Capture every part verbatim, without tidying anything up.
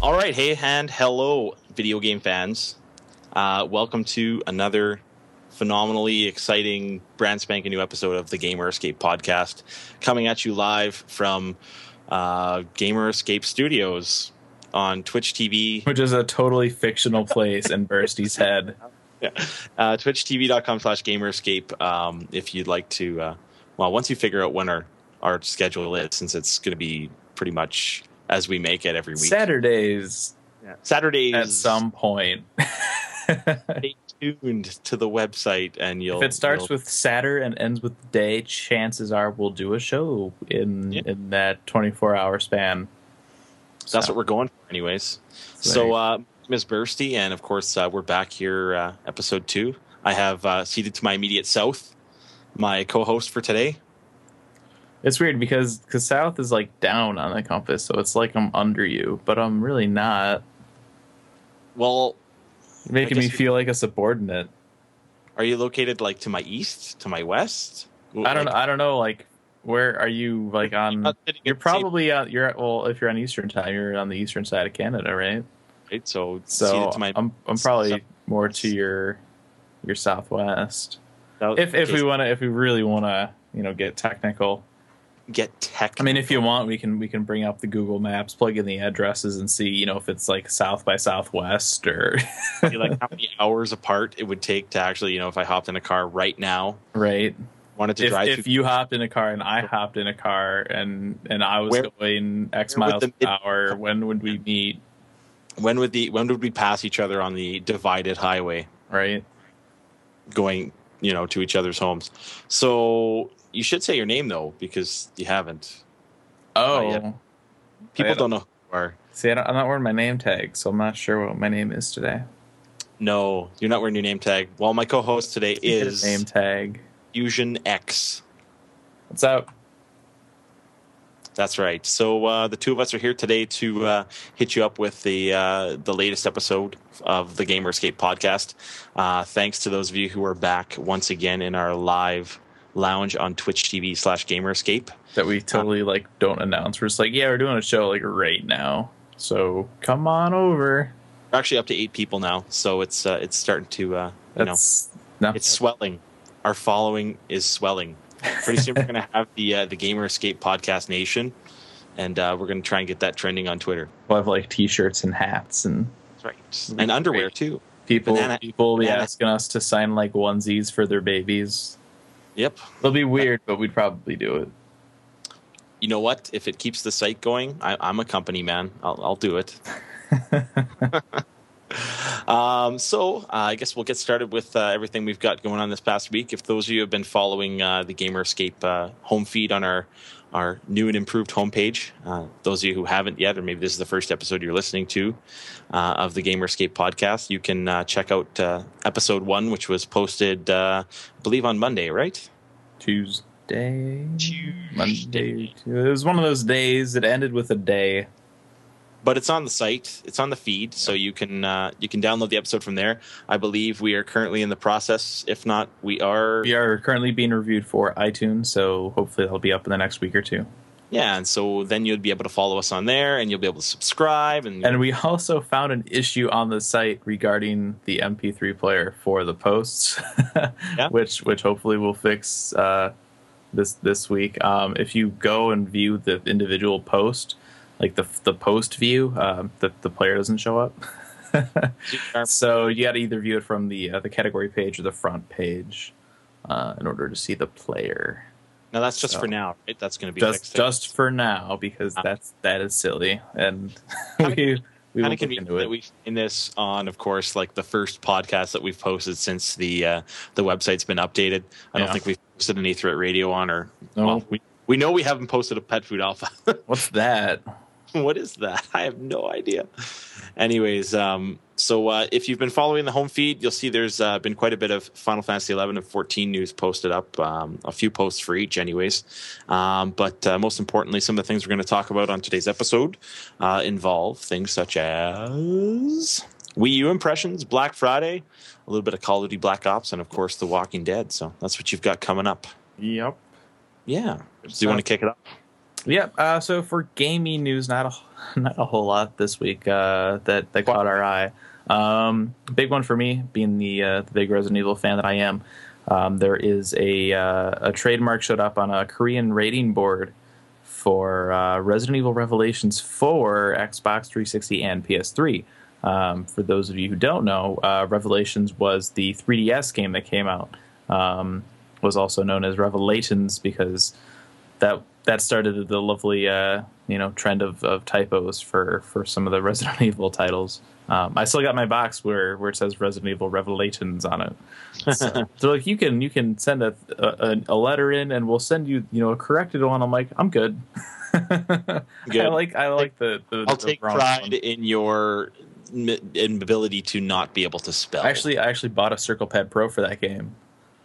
All right, hey, and hello, video game fans. Uh, welcome to another phenomenally exciting, brand spanking new episode of the Gamer Escape podcast, coming at you live from uh, Gamer Escape Studios on Twitch T V. Which is a totally fictional place in Bursty's head. Yeah. Uh, Twitch T V dot com slash Gamer Escape um, if you'd like to, uh, well, once you figure out when our, our schedule is, since it's going to be pretty much as we make it every week. Saturdays. Yeah. Saturdays. At some point. Stay tuned to the website and you'll... If it starts you'll... with Saturday and ends with day, chances are we'll do a show in yeah. in that twenty-four hour span. So. That's what we're going for anyways. So, so uh, Miss Bersty, and of course, uh, we're back here, uh, episode two. I have uh, seated to my immediate south, my co-host for today. It's weird because cause south is like down on the compass, so it's like I'm under you, but I'm really not. Well, you're making me feel like a subordinate. Are you located like to my east, to my west? I don't. Like, I don't know. Like, where are you? Like on? You're, you're probably on. You're well. If you're on Eastern time, you're on the eastern side of Canada, right? Right. So, so to my I'm I'm probably southwest. More to your your southwest. South, if if we wanna, if we really wanna, you know, get technical. Get tech. I mean, if you want, we can we can bring up the Google Maps, plug in the addresses, and see, you know, if it's like south by southwest or like how many hours apart it would take to actually, you know, if I hopped in a car right now, right? Wanted to if, drive. If through- you hopped in a car and I hopped in a car and and I was where, going X miles an mid- hour, when would we meet? When would the when would we pass each other on the divided highway? Right, going, you know, to each other's homes. So. You should say your name, though, because you haven't. Oh. Yet. People don't know who you are. See, I don't, I'm not wearing my name tag, so I'm not sure what my name is today. No, you're not wearing your name tag. Well, my co-host today is... name tag. Fusion X. What's up? That's right. So uh, the two of us are here today to uh, hit you up with the uh, the latest episode of the Gamer Escape podcast. Uh, thanks to those of you who are back once again in our live lounge on Twitch T V slash Gamer Escape that we totally um, like don't announce. We're just like, yeah, we're doing a show like right now, so come on over. We're actually up to eight people now, so it's uh, it's starting to uh, you That's, know no. it's swelling. Our following is swelling. Pretty soon we're gonna have the uh, the Gamer Escape podcast nation, and uh, we're gonna try and get that trending on Twitter. We'll have like t-shirts and hats and that's right, and underwear great. too. People Banana. people be Banana. asking us to sign like onesies for their babies. Yep. It'll be weird, but we'd probably do it. You know what? If it keeps the site going, I, I'm a company man. I'll, I'll do it. um, so uh, I guess we'll get started with uh, everything we've got going on this past week. If those of you have been following uh, the Gamer Escape uh, home feed on our, our new and improved homepage, uh, those of you who haven't yet, or maybe this is the first episode you're listening to uh, of the Gamer Escape podcast, you can uh, check out uh, episode one, which was posted, uh, I believe, on Monday, right? Tuesday. Tuesday. Monday. It was one of those days that ended with a day. But it's on the site. It's on the feed, so you can uh, you can download the episode from there. I believe we are currently in the process. If not, we are... We are currently being reviewed for iTunes, so hopefully that'll be up in the next week or two. Yeah, and so then you'll be able to follow us on there, and you'll be able to subscribe. And, and we also found an issue on the site regarding the M P three player for the posts, yeah. which which hopefully we'll fix uh, this, this week. Um, if you go and view the individual post... Like the the post view, um, the the player doesn't show up, so you got to either view it from the uh, the category page or the front page, uh, in order to see the player. Now that's just so, for now, right? That's going to be just fixed just for now because um, that's that is silly, and we we will get into it. We've seen this on, of course, like the first podcast that we've posted since the uh, the website's been updated. I yeah. don't think we've posted any Threat Radio on or no. Well, we we know we haven't posted a Pet Food Alpha. What's that? What is that? I have no idea. Anyways, um, so uh, if you've been following the home feed, you'll see there's uh, been quite a bit of Final Fantasy eleven and fourteen news posted up, um, a few posts for each anyways. Um, but uh, most importantly, some of the things we're going to talk about on today's episode uh, involve things such as Wii U impressions, Black Friday, a little bit of Call of Duty Black Ops, and, of course, The Walking Dead. So that's what you've got coming up. Yep. Yeah. Do you want to kick it up? Yep. Yeah, uh, so for gaming news, not a not a whole lot this week uh, that that caught our eye. Um, big one for me, being the, uh, the big Resident Evil fan that I am. Um, there is a uh, a trademark showed up on a Korean rating board for uh, Resident Evil Revelations for Xbox three sixty and P S three. Um, for those of you who don't know, uh, Revelations was the three D S game that came out. Um, was also known as Revelations because that that started the lovely uh, you know trend of, of typos for, for some of the Resident Evil titles. Um, I still got my box where, where it says Resident Evil Revelations on it. So, so like you can you can send a, a a letter in and we'll send you you know a corrected one. I'm like I'm good. good. I like I like the. the I'll the take pride one. in your in ability to not be able to spell. Actually, I actually bought a Circle Pad Pro for that game.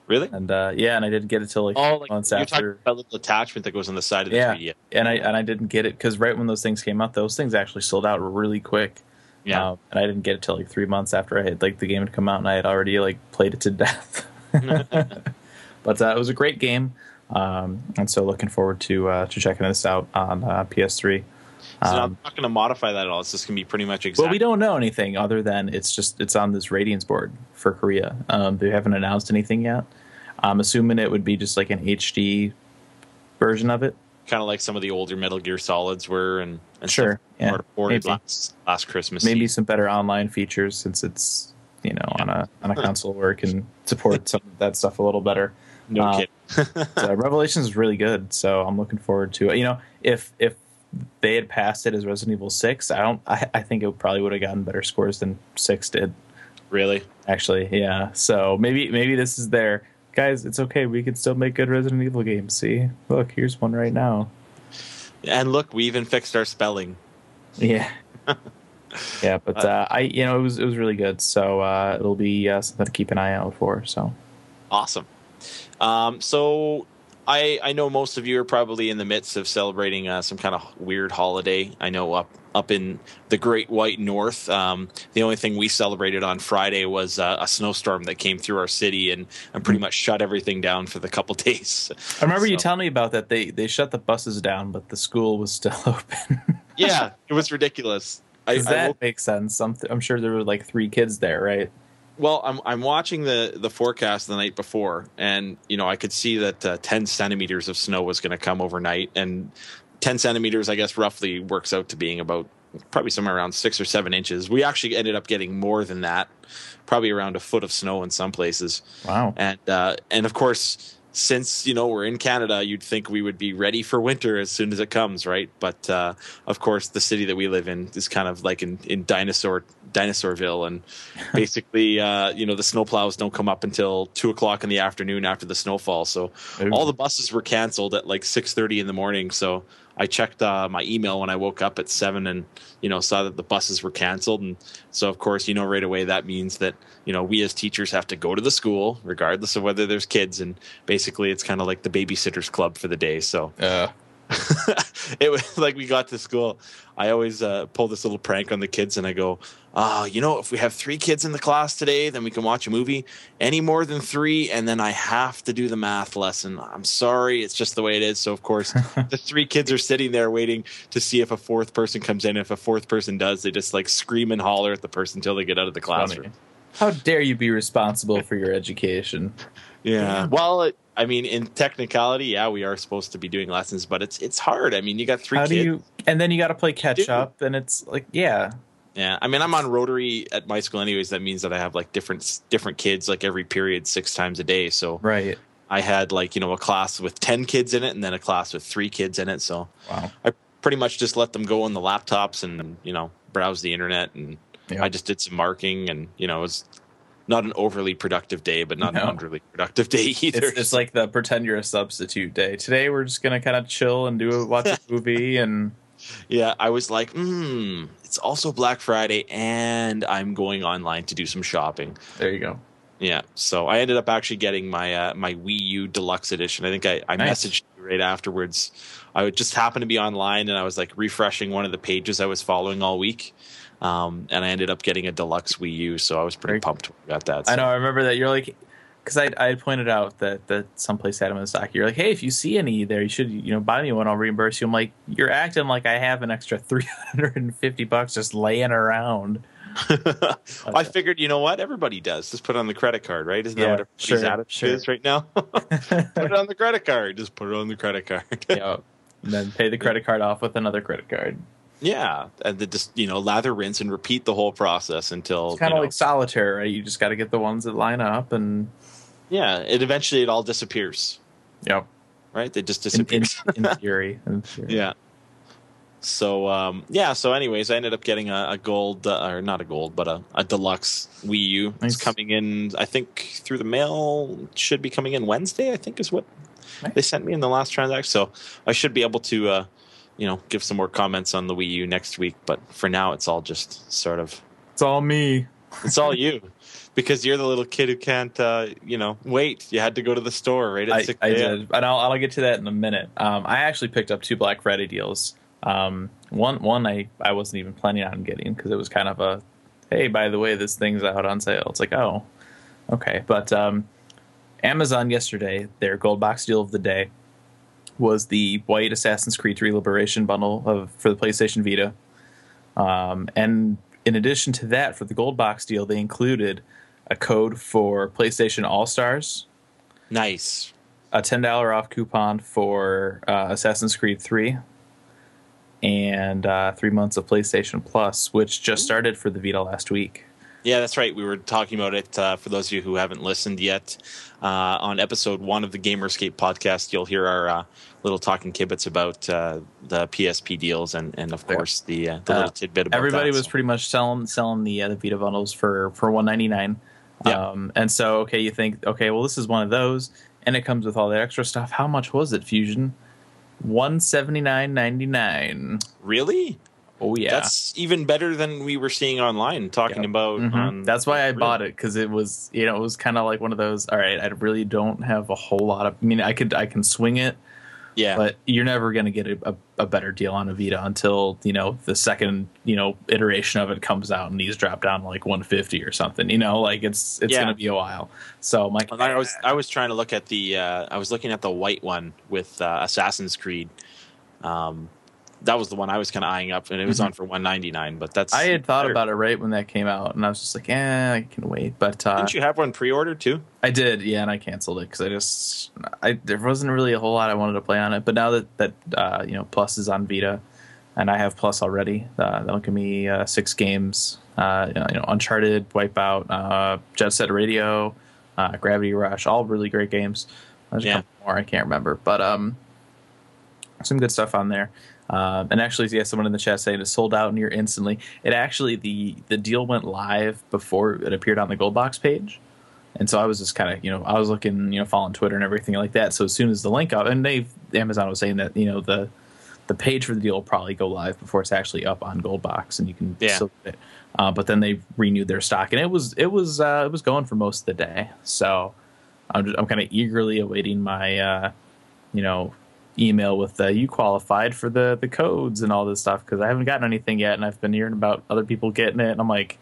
Really? And uh, yeah, and I didn't get it till like oh, like months you're after. Talking about a little attachment that goes on the side of the yeah, media. and I and I didn't get it because right when those things came out, those things actually sold out really quick. Yeah, um, and I didn't get it till like three months after I had like the game had come out, and I had already like played it to death. But uh, it was a great game, um, and so looking forward to uh, to checking this out on uh, P S three. So um, I'm not going to modify that at all. It's just going to be pretty much exactly. Well, we don't know anything other than it's just it's on this ratings board for Korea. Um, they haven't announced anything yet. I'm assuming it would be just like an H D version of it, kind of like some of the older Metal Gear Solids were, and, and sure, yeah, maybe. Last, last Christmas. Maybe Eve. Some better online features since it's you know yeah. on a on a console where it can support some of that stuff a little better. No um, kidding. So Revelations is really good, so I'm looking forward to it. You know, if if they had passed it as Resident Evil six, I don't. I, I think it probably would have gotten better scores than six did. Really? Actually, yeah. So maybe maybe this is their guys. It's okay. We can still make good Resident Evil games. See, look, here's one right now. And look, we even fixed our spelling. Yeah. yeah, but uh, I, you know, it was it was really good. So uh, it'll be uh, something to keep an eye out for. So awesome. Um, so. I, I know most of you are probably in the midst of celebrating uh, some kind of weird holiday. I know up up in the Great White North, um, the only thing we celebrated on Friday was uh, a snowstorm that came through our city and, and pretty much shut everything down for the couple days. I remember so. you telling me about that. They they shut the buses down, but the school was still open. Yeah, it was ridiculous. I, Does that I make sense? I'm, th- I'm sure there were like three kids there, right? Well, I'm I'm watching the, the forecast the night before, and you know I could see that uh, ten centimeters of snow was going to come overnight, and ten centimeters, I guess, roughly works out to being about probably somewhere around six or seven inches. We actually ended up getting more than that, probably around a foot of snow in some places. Wow! And uh, and of course, since you know we're in Canada, you'd think we would be ready for winter as soon as it comes, right? But uh, of course, the city that we live in is kind of like in, in dinosaur Dinosaurville, and basically, uh, you know, the snowplows don't come up until two o'clock in the afternoon after the snowfall. So Ooh. all the buses were canceled at like six thirty in the morning. So I checked uh, my email when I woke up at seven, and you know, saw that the buses were canceled. And so, of course, you know, right away that means that you know we as teachers have to go to the school regardless of whether there's kids. And basically, it's kind of like the babysitters club for the day. So. Uh. It was like we got to school. I always uh, pull this little prank on the kids, and I go, "Oh, you know, if we have three kids in the class today, then we can watch a movie. Any more than three, and then I have to do the math lesson. I'm sorry, it's just the way it is." So of course, the three kids are sitting there waiting to see if a fourth person comes in. If a fourth person does, they just like scream and holler at the person until they get out of the classroom. Funny. How dare you be responsible for your education? Yeah. Well, it, I mean, in technicality, yeah, we are supposed to be doing lessons, but it's it's hard. I mean, you got three How kids. Do you, and then you got to play catch Dude. up, and it's like, yeah. Yeah. I mean, I'm on Rotary at my school anyways. That means that I have, like, different different kids, like, every period six times a day. So right. I had, like, you know, a class with ten kids in it and then a class with three kids in it. So wow. I pretty much just let them go on the laptops and, you know, browse the internet. And yeah. I just did some marking and, you know, it was – not an overly productive day, but not no. an underly productive day either. It's, it's like the pretend you're a substitute day. Today we're just going to kind of chill and do a, watch a movie. And yeah, I was like, hmm, it's also Black Friday, and I'm going online to do some shopping. There you go. Yeah, so I ended up actually getting my uh, my Wii U Deluxe Edition. I think I, I nice. messaged you right afterwards. I would just happen to be online, and I was like refreshing one of the pages I was following all week. Um, and I ended up getting a deluxe Wii U, so I was pretty pumped when I got that. So. I know. I remember that. You're like, because I I pointed out that that someplace had them in stock. You're like, hey, if you see any there, you should you know buy me one. I'll reimburse you. I'm like, you're acting like I have an extra three hundred fifty bucks just laying around. I figured, you know what? Everybody does. Just put it on the credit card, right? Isn't yeah, that what everybody's sure, attitude sure. is right now? Put it on the credit card. Just put it on the credit card. Yeah. And then pay the credit card off with another credit card. Yeah. And the, just, you know, lather, rinse, and repeat the whole process until... It's kind of you know, like solitaire, right? You just got to get the ones that line up and... Yeah. It eventually, it all disappears. Yep. Right? They just disappear. In, in, in theory. In theory. Yeah. So, um, yeah, so anyways, I ended up getting a, a gold, uh, or not a gold, but a, a deluxe Wii U. Nice. It's coming in, I think, through the mail. It should be coming in Wednesday, I think, is what nice. they sent me in the last transaction. So I should be able to, uh, you know, give some more comments on the Wii U next week. But for now, it's all just sort of... It's all me. It's all you. Because you're the little kid who can't, uh, you know, wait. You had to go to the store right at six a m. I, I did. And I'll, I'll get to that in a minute. Um, I actually picked up two Black Friday deals. Um, one, one I, I wasn't even planning on getting because it was kind of a, hey, by the way, this thing's out on sale. It's like, oh, okay. But, um, Amazon yesterday, their gold box deal of the day was the white Assassin's Creed three Liberation bundle of, for the PlayStation Vita. Um, and in addition to that, for the gold box deal, they included a code for PlayStation All-Stars. Nice. A ten dollar off coupon for, uh, Assassin's Creed three. And uh, three months of PlayStation Plus, which just started for the Vita last week. Yeah, that's right. We were talking about it. Uh, for those of you who haven't listened yet, uh, on episode one of the Gamer Escape podcast, you'll hear our uh, little talking kibitz about uh, the P S P deals and, and of course, the, uh, the uh, little tidbit about everybody that. Everybody was so. pretty much selling selling the, uh, the Vita bundles for, for one ninety-nine. Yeah. Um, and so, okay, you think, okay, well, this is one of those, and it comes with all the extra stuff. How much was it, Fusion? one seventy-nine ninety-nine. Really? Oh yeah, that's even better than we were seeing online talking yep. about. Mm-hmm. on, that's why I really. bought it, because it was, you know, it was kind of like one of those. All right, I really don't have a whole lot of. I mean, I could I can swing it. Yeah, but you're never going to get a, a, a better deal on a Vita until you know the second you know iteration of it comes out and these drop down to like one fifty or something. You know, like it's it's yeah. going to be a while. So my well, I was I was trying to look at the uh, I was looking at the white one with uh, Assassin's Creed. Um, that was the one I was kind of eyeing up, and it was on for one ninety-nine. But that's I had thought better. about it right when that came out, and I was just like, eh, I can wait. But uh, didn't you have one pre-ordered too? I did, yeah, and I canceled it because I just I there wasn't really a whole lot I wanted to play on it. But now that that uh, you know Plus is on Vita, and I have Plus already, uh, that'll give me uh, six games. Uh, you know, Uncharted, Wipeout, uh, Jet Set Radio, uh, Gravity Rush, all really great games. There's yeah. a couple more I can't remember, but um, some good stuff on there. Um, and actually, yeah, someone in the chat saying it sold out near instantly. It actually, the, the deal went live before it appeared on the Gold Box page. And so I was just kind of, you know, I was looking, you know, following Twitter and everything like that. So as soon as the link up, and they Amazon was saying that, you know, the the page for the deal will probably go live before it's actually up on Gold Box, and you can yeah. still get it. Uh, but then they renewed their stock, and it was it was uh, it was going for most of the day. So I'm just, I'm kind of eagerly awaiting my, uh, you know. email with uh, you qualified for the the codes and all this stuff, because I haven't gotten anything yet, and I've been hearing about other people getting it, and I'm like,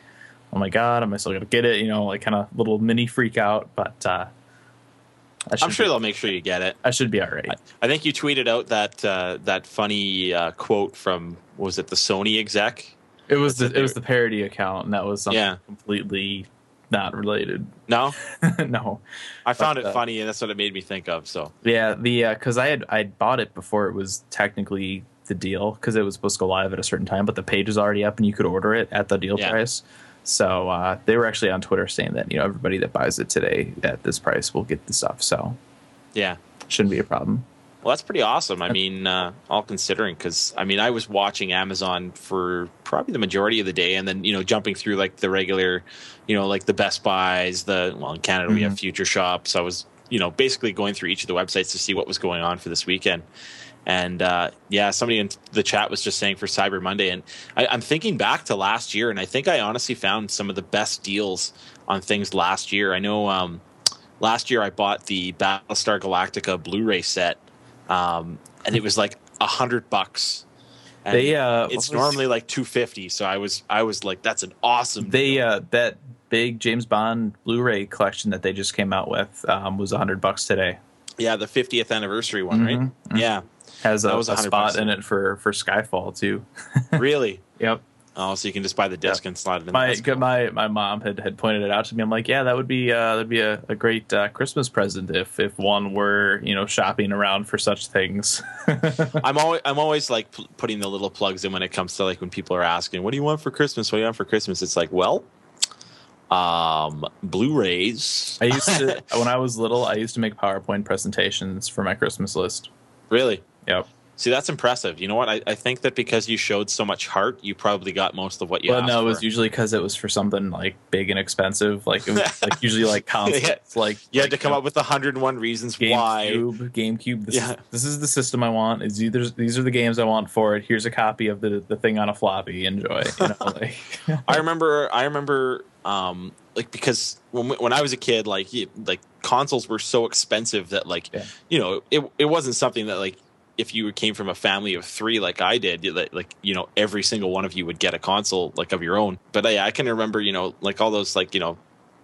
oh my god, am I still gonna get it? You know, like kind of little mini freak out. But uh I I'm sure be, they'll make sure you get it. I should be all right. I, I think you tweeted out that uh that funny uh quote from, what was it, the Sony exec? It was the, it was the parody account, and that was something yeah. completely not related. No, no. I found but, it uh, funny, and that's what it made me think of. So yeah, the because uh, I had I bought it before it was technically the deal, because it was supposed to go live at a certain time, but the page was already up, and you could order it at the deal yeah. price. So uh, they were actually on Twitter saying that you know everybody that buys it today at this price will get the stuff. So yeah, shouldn't be a problem. Well, that's pretty awesome. I mean, uh, all considering, because I mean, I was watching Amazon for probably the majority of the day, and then you know, jumping through like the regular, you know, like the Best Buys. The well, in Canada mm-hmm. we have Future Shops. I was, you know, basically going through each of the websites to see what was going on for this weekend. And uh, yeah, somebody in the chat was just saying for Cyber Monday, and I, I'm thinking back to last year, and I think I honestly found some of the best deals on things last year. I know um, last year I bought the Battlestar Galactica Blu-ray set. Um, and it was like a hundred bucks. And they, uh, it's normally like two fifty. So I was, I was like, that's an awesome. They, deal. uh, that big James Bond Blu-ray collection that they just came out with um, was one hundred bucks today. Yeah, the fiftieth anniversary one, mm-hmm. right? Mm-hmm. Yeah. Has a, a spot in it for, for Skyfall, too. Really? Yep. Oh, so you can just buy the disc yeah. and slot it in. My the my my mom had, had pointed it out to me. I'm like, yeah, that would be uh, that'd be a, a great uh, Christmas present if if one were you know shopping around for such things. I'm always I'm always like p- putting the little plugs in when it comes to like when people are asking, what do you want for Christmas? What do you want for Christmas? It's like, well, um, Blu-rays. I used to when I was little, I used to make PowerPoint presentations for my Christmas list. Really? Yep. See, that's impressive. You know what? I, I think that because you showed so much heart, you probably got most of what you well, asked Well, no, it was for. usually because it was for something, like, big and expensive. Like, it was like, usually, like, concepts. Like, you like, had to come you know, up with one hundred one reasons GameCube, why. GameCube. This, yeah. is, this is the system I want. It's either, these are the games I want for it. Here's a copy of the, the thing on a floppy. Enjoy. You know, like. I remember, I remember, um, like, because when, when I was a kid, like, like consoles were so expensive that, like, yeah. you know, it it wasn't something that, like, if you came from a family of three like I did, like, you know, every single one of you would get a console like of your own. But I, I can remember, you know, like all those like, you know,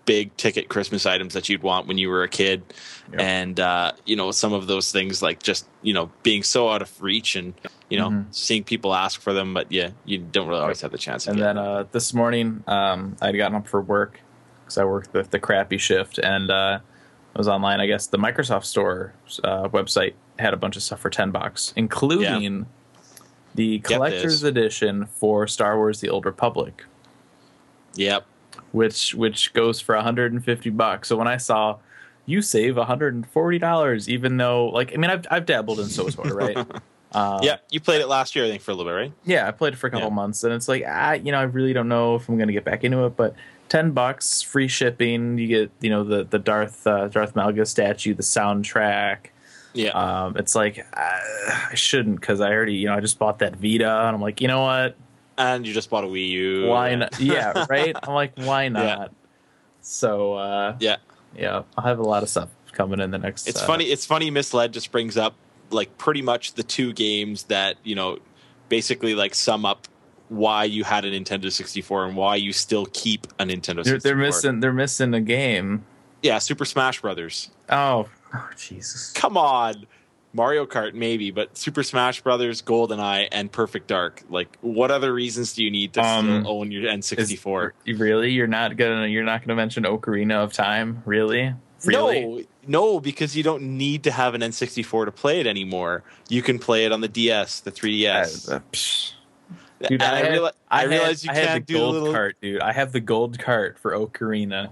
big ticket Christmas items that you'd want when you were a kid. Yep. And, uh, you know, some of those things like just, you know, being so out of reach and, you know, mm-hmm. seeing people ask for them. But yeah, you don't really always have the chance. And then uh, this morning um, I'd gotten up for work because I worked the, the crappy shift and uh, I was online. I guess the Microsoft Store uh, website had a bunch of stuff for ten bucks, including yeah. the collector's edition for Star Wars The Old Republic. Yep. Which which goes for one hundred fifty bucks. So when I saw you save one hundred forty dollars, even though like I mean I've I've dabbled in SOTOR, right? uh, yeah, you played it last year I think for a little bit, right? Yeah, I played it for a couple yeah. months and it's like ah, you know, I really don't know if I'm going to get back into it, but ten bucks, free shipping, you get, you know, the the Darth uh, Darth Malgus statue, the soundtrack. Yeah, um, it's like uh, I shouldn't because I already, you know, I just bought that Vita, and I'm like, you know what? And you just bought a Wii U. Why not? Yeah, right. I'm like, why not? Yeah. So uh, yeah, yeah, I'll have a lot of stuff coming in the next. It's uh, funny. It's funny. Misled just brings up like pretty much the two games that you know basically like sum up why you had a Nintendo sixty-four and why you still keep a Nintendo sixty-four. They're, they're missing. They're missing a game. Yeah, Super Smash Brothers. Oh. Oh, Jesus. Come on. Mario Kart, maybe, but Super Smash Brothers, GoldenEye, and Perfect Dark. Like, what other reasons do you need to um, still own your N sixty-four? Is, really? You're not gonna you're not gonna mention Ocarina of Time? Really? Really? No, no, because you don't need to have an N sixty-four to play it anymore. You can play it on the D S, the three D S. Uh, psh. Dude, I, I, had, reali- I, I realize had, you I can't do the gold little... cart, dude. I have the gold cart for Ocarina.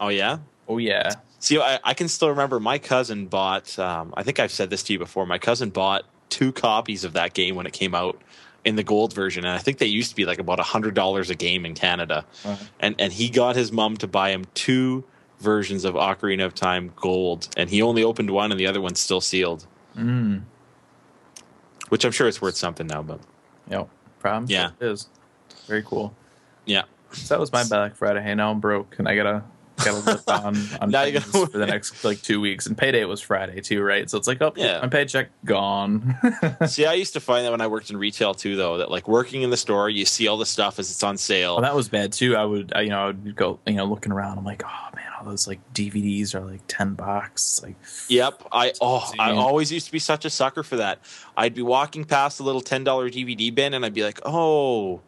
Oh yeah? Oh yeah. See, I, I can still remember my cousin bought, um, I think I've said this to you before, my cousin bought two copies of that game when it came out in the gold version. And I think they used to be like about one hundred dollars a game in Canada. Uh-huh. And and he got his mom to buy him two versions of Ocarina of Time gold. And he only opened one and the other one's still sealed. Mm. Which I'm sure it's worth something now. But yeah, problems? Yeah. It is. Very cool. Yeah. So that was my Black Friday. Hey, now I'm broke and I got to... Gotta live on, on gotta for the next like two weeks, and payday was Friday too, right? So it's like, oh, yeah. my paycheck gone. See, I used to find that when I worked in retail too, though, that like working in the store, you see all the stuff as it's on sale. Well, that was bad too. I would, I, you know, I would go, you know, looking around. I'm like, oh man, all those like D V Ds are like ten bucks. Like, yep, I oh, I always used to be such a sucker for that. I'd be walking past the little ten dollar D V D bin, and I'd be like, oh,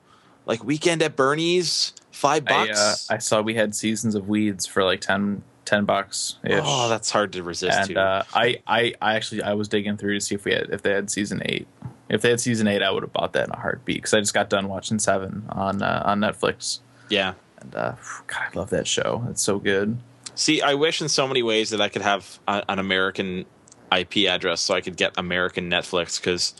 like Weekend at Bernie's. Five bucks. I, uh, I saw we had Seasons of Weeds for like ten, ten bucks. Oh, that's hard to resist. And to. Uh, I, I, I actually, I was digging through to see if we had, if they had season eight. If they had season eight, I would have bought that in a heartbeat because I just got done watching seven on uh, on Netflix. Yeah, and uh, God, I love that show. It's so good. See, I wish in so many ways that I could have a, an American I P address so I could get American Netflix because.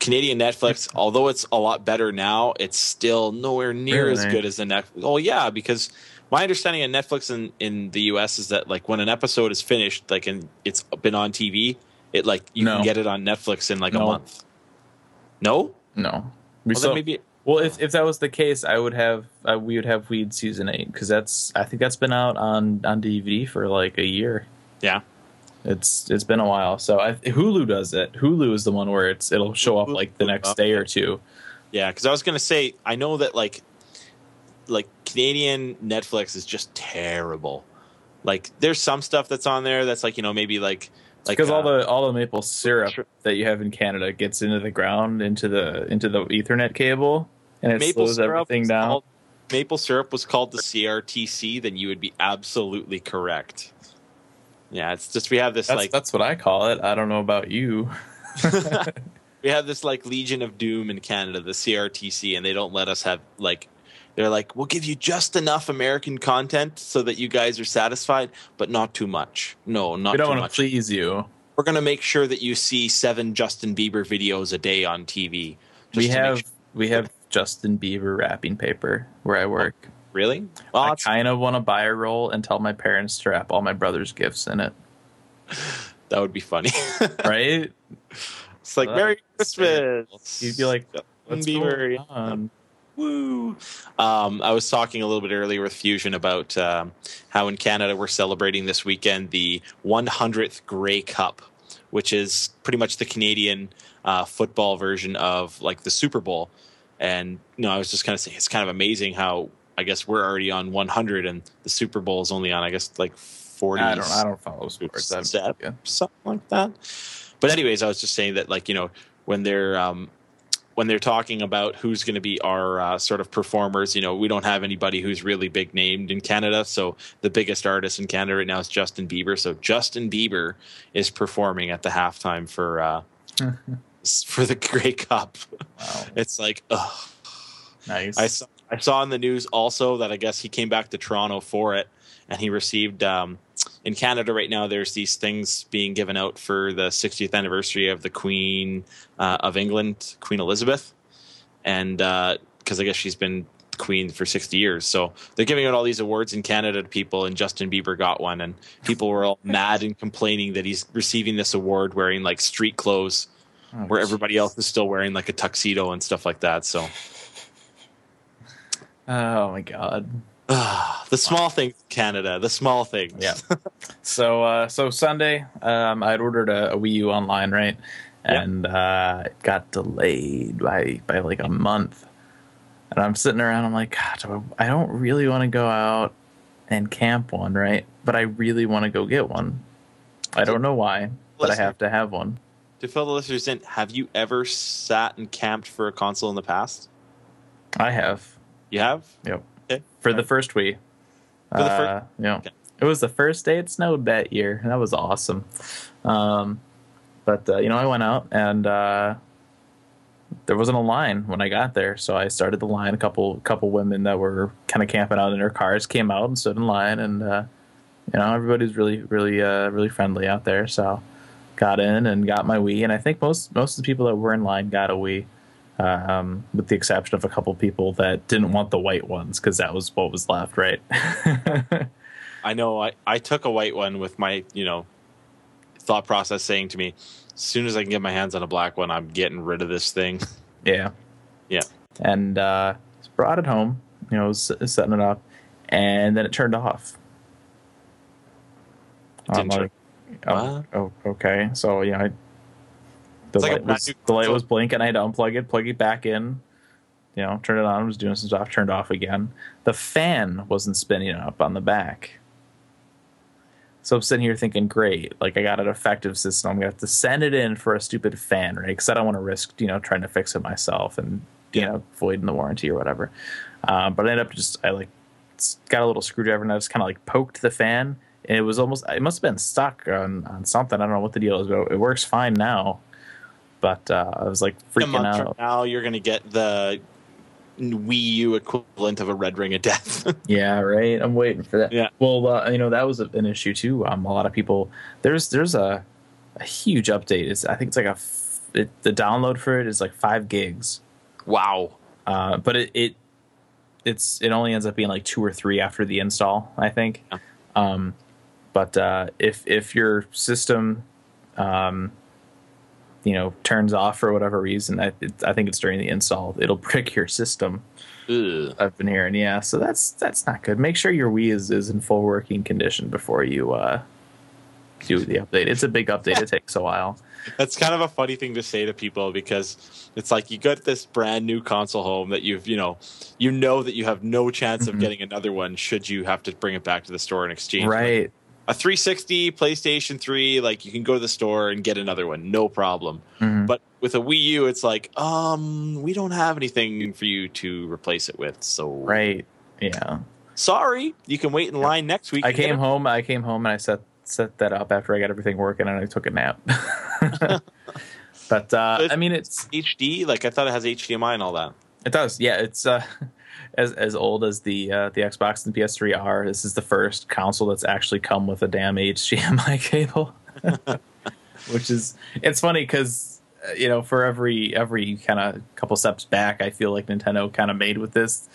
Canadian Netflix, although it's a lot better now, it's still nowhere near really? as good as the Netflix. Oh, yeah, because my understanding of Netflix in, in the U S is that, like, when an episode is finished, like, and it's been on T V, it, like, you no. can get it on Netflix in, like, no. a month. No? No. We well, still, maybe, well if, if that was the case, I would have, uh, we would have Weed Season eight, because that's, I think that's been out on, on D V D for, like, a year. Yeah. It's it's been a while, so I, Hulu does it. Hulu is the one where it's it'll show up like the next day or two. Yeah, because I was gonna say I know that like like Canadian Netflix is just terrible. Like there's some stuff that's on there that's like, you know, maybe like like because uh, all the all the maple syrup sure. that you have in Canada gets into the ground into the into the Ethernet cable and it maple slows everything down. Called, maple syrup was called the C R T C, then you would be absolutely correct. Yeah, it's just we have this that's, like that's what I call it. I don't know about you. We have this like Legion of Doom in Canada, the C R T C, and they don't let us have like. They're like, we'll give you just enough American content so that you guys are satisfied, but not too much. No, not too much. We don't want to please you. We're going to make sure that you see seven Justin Bieber videos a day on T V. We have sure. we have Justin Bieber wrapping paper where I work. Oh, really? Well, I kind of want to buy a roll and tell my parents to wrap all my brother's gifts in it. That would be funny. Right? It's like, well, Merry Christmas. Christmas. You'd be like, what's Bieber. Going on? Woo. Um, I was talking a little bit earlier with Fusion about um, how in Canada we're celebrating this weekend the one hundredth Grey Cup, which is pretty much the Canadian uh, football version of like the Super Bowl. And you know, I was just kind of saying it's kind of amazing how I guess we're already on one hundred and the Super Bowl is only on I guess like forty. I don't, I don't follow sports, step, yeah. something like that. But anyways, I was just saying that like you know when they're um, when they're talking about who's going to be our uh, sort of performers, you know, we don't have anybody who's really big named in Canada. So the biggest artist in Canada right now is Justin Bieber. So Justin Bieber is performing at the halftime for uh, for the Grey Cup. Wow. It's like, ugh. Nice. I saw, I saw in the news also that I guess he came back to Toronto for it, and he received um, in Canada right now. There's these things being given out for the sixtieth anniversary of the Queen uh, of England, Queen Elizabeth, and because uh, I guess she's been Queen for sixty years, so they're giving out all these awards in Canada to people. And Justin Bieber got one, and people were all mad and complaining that he's receiving this award wearing like street clothes, oh, where geez. everybody else is still wearing like a tuxedo and stuff like that. So, oh my God. The small things, Canada. The small things. Yeah. So, uh, so Sunday, um, I'd ordered a, a Wii U online, right? And yep. uh, it got delayed by by like a month. And I'm sitting around. I'm like, God, do I, I don't really want to go out and camp one, right? But I really want to go get one. I don't know why, but I have to have one. To fill the listeners in, have you ever sat and camped for a console in the past? I have. You have? Yep. Okay. For the first Wii. For the first? Uh, yeah. Okay. It was the first day it snowed that year, and that was awesome. Um, but, uh, you know, I went out, and uh, there wasn't a line when I got there, so I started the line. A couple couple women that were kind of camping out in their cars came out and stood in line, and, uh, you know, everybody's really, really, uh, really friendly out there. So got in and got my Wii, and I think most, most of the people that were in line got a Wii. Um, with the exception of a couple people that didn't want the white ones because that was what was left, right? I know. I, I took a white one with my, you know, thought process saying to me, as soon as I can get my hands on a black one, I'm getting rid of this thing. Yeah. Yeah. And uh, brought it home, you know, was setting it up, and then it turned off. It didn't um, like, oh, oh, okay. So, yeah, I... The, light, like was, the light was blinking. I had to unplug it, plug it back in, you know, turn it on. I was doing some stuff, turned off again. The fan wasn't spinning up on the back. So I'm sitting here thinking, great, like I got an effective system. I'm going to have to send it in for a stupid fan, right? Because I don't want to risk, you know, trying to fix it myself and, you yeah. know, voiding the warranty or whatever. Um, but I ended up just, I like got a little screwdriver and I just kind of like poked the fan. And it was almost, it must have been stuck on, on something. I don't know what the deal is, but it works fine now. But uh, I was like freaking out. A month out. From now you're going to get the Wii U equivalent of a red ring of death. Yeah, right. I'm waiting for that. Yeah. Well, uh, you know that was an issue too. Um, a lot of people there's there's a, a huge update. It's I think it's like a it, the download for it is like five gigs. Wow. Uh, but it, it it's it only ends up being like two or three after the install, I think. Yeah. Um, but uh, if if your system um. you know, turns off for whatever reason. I, it, I think it's during the install. It'll brick your system. Ugh. I've been hearing, yeah. So that's that's not good. Make sure your Wii is, is in full working condition before you uh, do the update. It's a big update. Yeah. It takes a while. That's kind of a funny thing to say to people, because it's like you got this brand new console home that you've, you know, you know that you have no chance mm-hmm. of getting another one should you have to bring it back to the store and exchange. Right. Like a three sixty, PlayStation three, like you can go to the store and get another one, no problem. Mm-hmm. But with a Wii U, it's like, um, we don't have anything for you to replace it with. So right. Yeah. Sorry, you can wait in line next week. I came home. I came home and I set set that up after I got everything working, and I took a nap. But uh, I mean, it's H D. Like I thought it has H D M I and all that. It does. Yeah, it's uh, as as old as the uh, the Xbox and P S three are. This is the first console that's actually come with a damn H D M I cable, which is it's funny because you know for every every kind of couple steps back, I feel like Nintendo kind of made with this.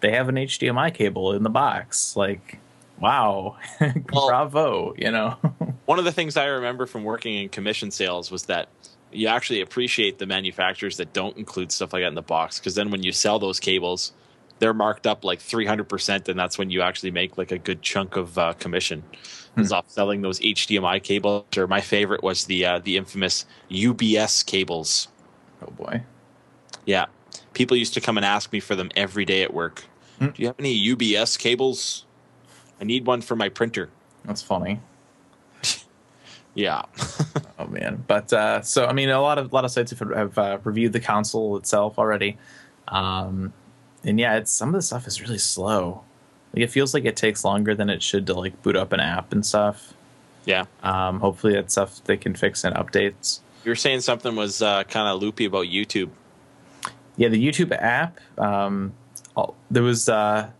They have an H D M I cable in the box. Like, wow, well, bravo, you know. One of the things I remember from working in commission sales was that you actually appreciate the manufacturers that don't include stuff like that in the box, because then when you sell those cables, they're marked up like three hundred percent, and that's when you actually make like a good chunk of uh, commission. Hmm. It's off selling those H D M I cables, or my favorite was the uh, the infamous U B S cables. Oh, boy. Yeah. People used to come and ask me for them every day at work. Do you have any U B S cables? I need one for my printer. That's funny. Yeah. Oh man, but uh, so I mean, a lot of a lot of sites have, have uh, reviewed the console itself already, um, and yeah, it's some of the stuff is really slow. Like it feels like it takes longer than it should to like boot up an app and stuff. Yeah. Um, hopefully, that stuff they can fix in updates. You were saying something was uh, kind of loopy about YouTube. Yeah, the YouTube app. Um, There was uh,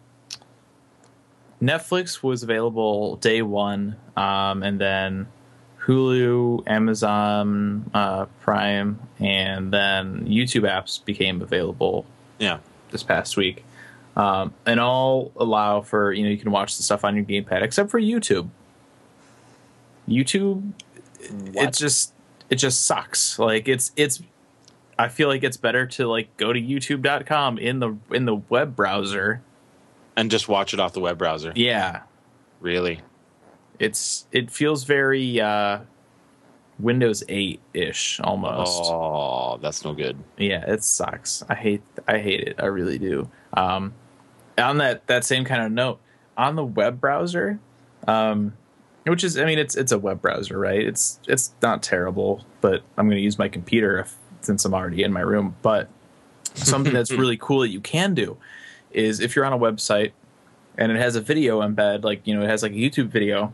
Netflix was available day one, um, and then Hulu, Amazon uh, Prime, and then YouTube apps became available. Yeah, this past week, um, and all allow for you know you can watch the stuff on your gamepad except for YouTube. YouTube, what? it just it just sucks. Like it's it's. I feel like it's better to like go to YouTube dot com in the in the web browser, and just watch it off the web browser. Yeah, really, it's it feels very uh, Windows eight ish almost. Oh, that's no good. Yeah, it sucks. I hate I hate it. I really do. Um, on that that same kind of note, on the web browser, um, which is I mean it's it's a web browser, right? It's it's not terrible, but I'm going to use my computer if. Since I'm already in my room. But something that's really cool that you can do is if you're on a website and it has a video embed, like, you know, it has like a YouTube video,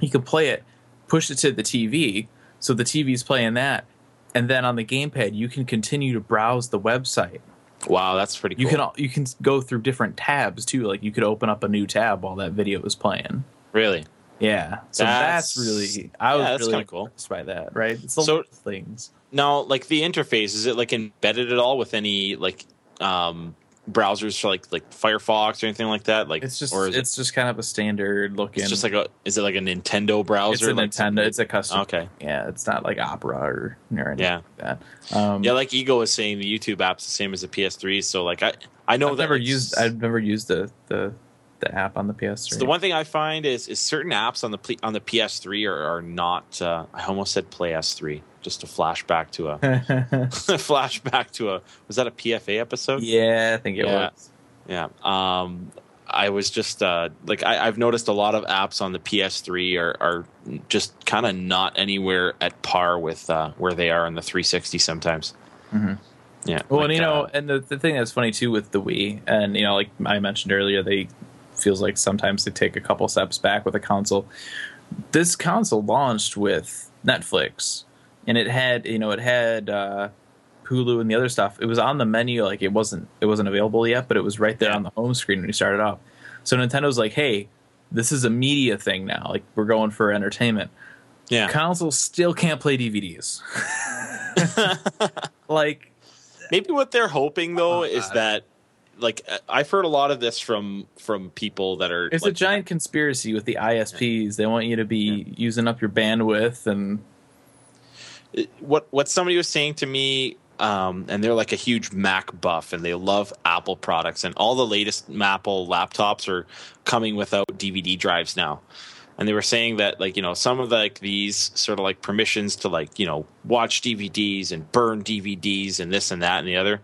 you can play it, push it to the T V. So the T V's playing that. And then on the gamepad, you can continue to browse the website. Wow, that's pretty cool. You can, you can go through different tabs too. Like you could open up a new tab while that video was playing. Really? Yeah. So that's, that's really, I was yeah, really kinda cool. impressed by that, right? It's a so, lot of things. Now, like the interface, is it like embedded at all with any like um, browsers for like like Firefox or anything like that? Like it's just or it's it, just kind of a standard looking. It's just like a is it like a Nintendo browser? It's a like Nintendo. Something? It's a custom. Okay, yeah, it's not like Opera or, or anything yeah. like that. Um, yeah, like Ego was saying, the YouTube app's the same as the P S three. So like I I know I've that never used I've never used the the. The app on the P S three. So the one thing I find is is certain apps on the on the P S three are, are not. Uh, I almost said Play S three. Just a flashback to a, a flashback to a. Was that a P F A episode? Yeah, I think it yeah. was. Yeah. Um, I was just uh, like I, I've noticed a lot of apps on the P S three are are just kind of not anywhere at par with uh, where they are on the three sixty sometimes. Mm-hmm. Yeah. Well, like, and you uh, know, and the the thing that's funny too with the Wii, and you know, like I mentioned earlier, they. Feels like sometimes they take a couple steps back with a console. This console launched with Netflix, and it had you know it had uh, Hulu and the other stuff. It was on the menu, like it wasn't it wasn't available yet, but it was right there yeah. on the home screen when you started up. So Nintendo's like, hey, this is a media thing now. Like we're going for entertainment. Yeah, consoles still can't play D V Ds. Like maybe what they're hoping though oh, is that. Like I've heard a lot of this from from people that are. It's like, a giant conspiracy with the I S Ps. Yeah. They want you to be yeah. using up your bandwidth and. What what somebody was saying to me, um, and they're like a huge Mac buff, and they love Apple products, and all the latest Apple laptops are coming without D V D drives now. And they were saying that, like, you know, some of the, like these sort of like permissions to, like, you know, watch D V Ds and burn D V Ds and this and that and the other,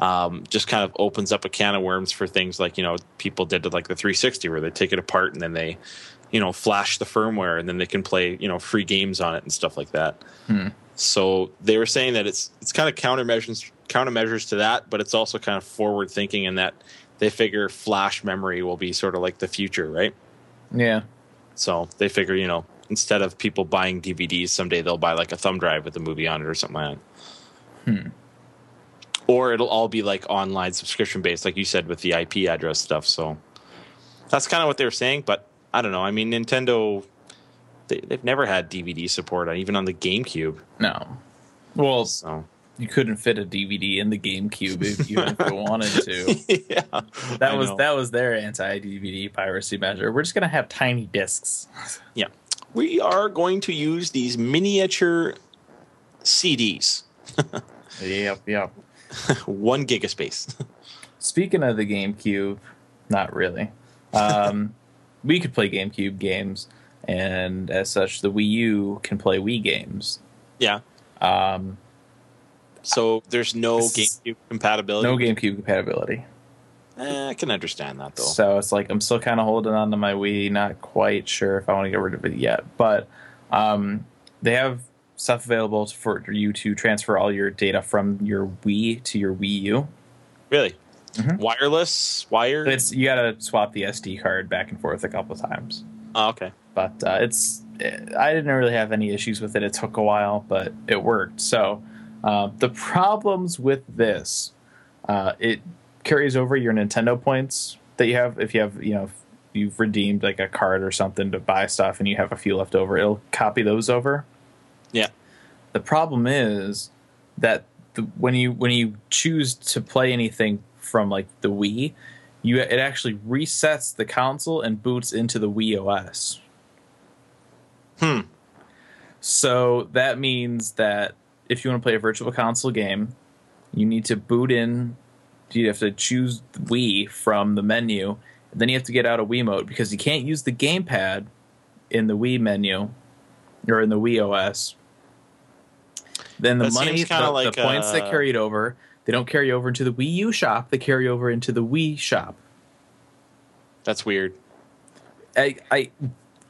um, just kind of opens up a can of worms for things like, you know, people did to like the three sixty, where they take it apart and then they, you know, flash the firmware and then they can play, you know, free games on it and stuff like that. Hmm. So they were saying that it's it's kind of countermeasures countermeasures to that, but it's also kind of forward thinking in that they figure flash memory will be sort of like the future, right? Yeah. So they figure, you know, instead of people buying D V Ds, someday they'll buy like a thumb drive with the movie on it or something like that. Hmm. Or it'll all be like online subscription based, like you said, with the I P address stuff. So that's kind of what they were saying. But I don't know. I mean, Nintendo, they, they've never had D V D support, on, even on the GameCube. No. Well, so. You couldn't fit a D V D in the GameCube if you wanted to. Yeah, that was that was their anti-D V D piracy measure. We're just going to have tiny discs. Yeah. We are going to use these miniature C Ds. Yep, yep. One gig of space. Speaking of the GameCube, not really. Um, we could play GameCube games, and as such, the Wii U can play Wii games. Yeah. Um. So there's no GameCube compatibility? No GameCube compatibility. Eh, I can understand that, though. So it's like I'm still kind of holding on to my Wii, not quite sure if I want to get rid of it yet. But um, they have stuff available for you to transfer all your data from your Wii to your Wii U. Really? Mm-hmm. Wireless? Wired? It's, you got to swap the S D card back and forth a couple of times. Oh, okay. But uh, it's I didn't really have any issues with it. It took a while, but it worked. So... Uh, the problems with this, uh, it carries over your Nintendo points that you have. If you have, you know, if you've redeemed like a card or something to buy stuff and you have a few left over, it'll copy those over. Yeah. The problem is that the, when you when you choose to play anything from like the Wii, you it actually resets the console and boots into the Wii O S. Hmm. So that means that if you want to play a virtual console game, you need to boot in. You have to choose Wii from the menu. And then you have to get out a Wiimote because you can't use the gamepad in the Wii menu or in the Wii O S. Then the that money, the, like the a... points that carried over, they don't carry over into the Wii U shop. They carry over into the Wii shop. That's weird. I... I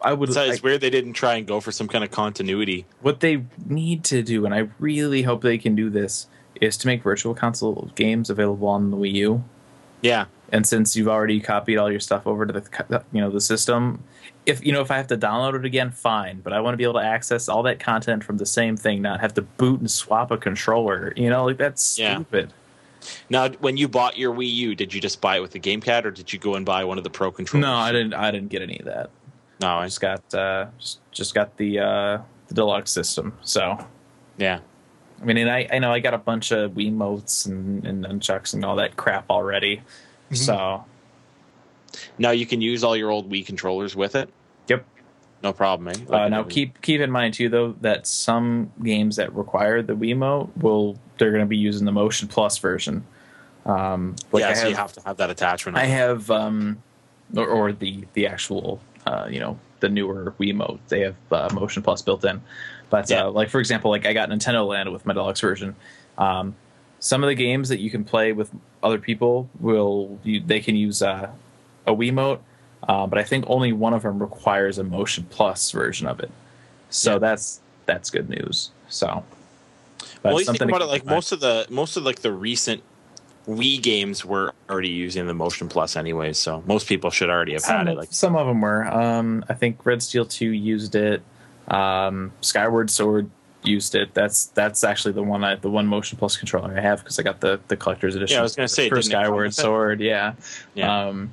I would, so it's I, weird they didn't try and go for some kind of continuity. What they need to do, and I really hope they can do this, is to make virtual console games available on the Wii U. Yeah. And since you've already copied all your stuff over to the, you know, the system, if you know if I have to download it again, fine. But I want to be able to access all that content from the same thing, not have to boot and swap a controller. You know, like that's yeah. stupid. Now, when you bought your Wii U, did you just buy it with the gamepad, or did you go and buy one of the Pro controllers? No, I didn't. I didn't get any of that. No, I just got uh, just, just got the uh, the deluxe system. So, yeah, I mean, and I I know I got a bunch of Wiimotes and and nunchucks and all that crap already. Mm-hmm. So now you can use all your old Wii controllers with it. Yep, no problem. Eh? Like uh, now keep keep in mind too, though, that some games that require the Wiimote will they're going to be using the Motion Plus version. Um, like yeah, I so have, you have to have that attachment. I have um, or, or the the actual. Uh, you know, the newer Wiimote, they have uh, Motion Plus built in. But yeah. uh, like, for example, like I got Nintendo Land with my deluxe version. Um, some of the games that you can play with other people will you, they can use uh, a Wiimote, uh, but I think only one of them requires a Motion Plus version of it. So yeah. that's that's good news. So, but well, you think about it, like most of the most of like the recent Wii games were already using the Motion Plus anyway, so most people should already have some had it. Like some of them were. Um, I think Red Steel two used it. Um, Skyward Sword used it. That's that's actually the one I, the one Motion Plus controller I have because I got the, the collector's edition. Yeah, I was going to say for Skyward Sword. Yeah. yeah. Um,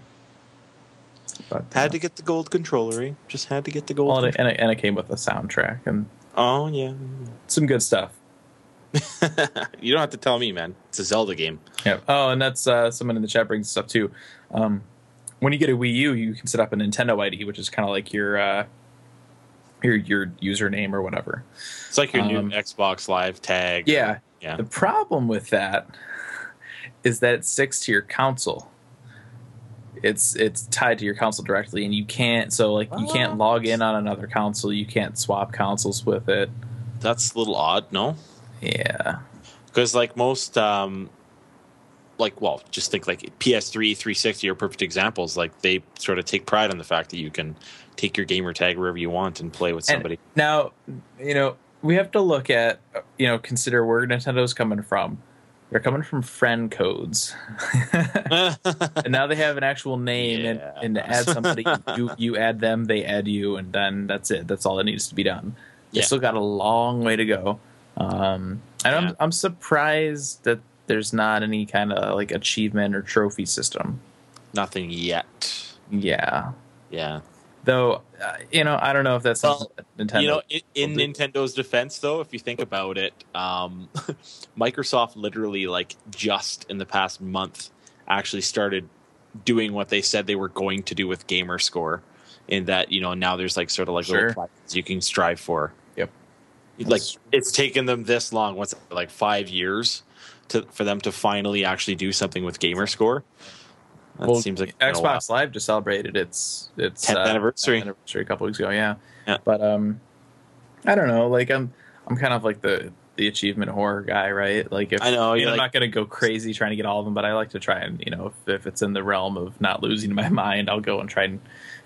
but, had uh, to get the gold controller. Just had to get the gold. Well, and, it, and it came with a soundtrack and oh yeah, some good stuff. You don't have to tell me, man. It's a Zelda game. Yeah. Oh, and that's uh, someone in the chat brings this up too. Um, when you get a Wii U, you can set up a Nintendo I D, which is kind of like your uh, your your username or whatever. It's like your um, new Xbox Live tag. Yeah. Or, yeah. The problem with that is that it sticks to your console. it's it's tied to your console directly, and you can't so like you can't log in on another console. You can't swap consoles with it. That's a little odd, no? Yeah, because like most um, like well, just think like P S three, three sixty are perfect examples. Like they sort of take pride in the fact that you can take your gamer tag wherever you want and play with somebody. And now, you know, we have to look at, you know, consider where Nintendo's coming from. They're coming from friend codes. And now they have an actual name, yeah. and, and to add somebody, you, you add them, they add you, and then that's it. That's all that needs to be done. They yeah. still got a long way to go. Um, and yeah. I'm, I'm surprised that there's not any kind of like achievement or trophy system. Nothing yet. Yeah. Yeah. Though, uh, you know, I don't know if that's well, Nintendo. You know, in, in Nintendo's defense, though, if you think about it, um, Microsoft literally, like, just in the past month actually started doing what they said they were going to do with GamerScore, in that, you know, now there's, like, sort of, like, sure. little prizes you can strive for. Yep. Like, that's... it's taken them this long, what's like, five years to for them to finally actually do something with GamerScore. That well, seems like Xbox Live just celebrated its its tenth uh, anniversary. anniversary a couple weeks ago, yeah. yeah. But um, I don't know. Like I'm, I'm kind of like the, the achievement horror guy, right? Like if I know, you know like, I'm not gonna go crazy trying to get all of them, but I like to try and you know if, if it's in the realm of not losing my mind, I'll go and try and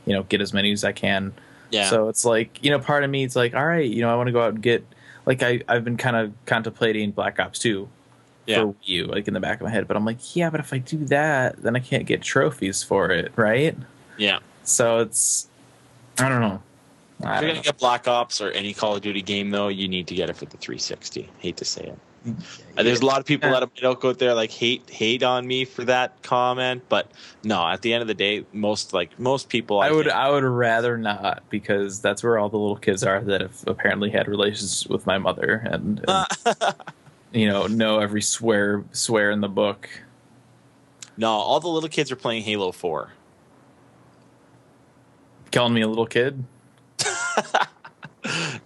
you know get as many as I can. Yeah. So it's like you know part of me, it's like all right, you know I want to go out and get like I I've been kind of contemplating Black Ops two. Yeah. For Wii U, like in the back of my head, but I'm like, yeah, but if I do that, then I can't get trophies for it, right? Yeah. So it's, I don't know. I if you're gonna know. get Black Ops or any Call of Duty game, though, you need to get it for the three sixty. Hate to say it. Yeah, yeah. There's a lot of people yeah. that don't go out there like hate hate on me for that comment, but no, at the end of the day, most like most people, I, I would think, I would rather not, because that's where all the little kids are that have apparently had relations with my mother and. and You know, know every swear swear in the book. No, all the little kids are playing Halo four. Calling me a little kid? That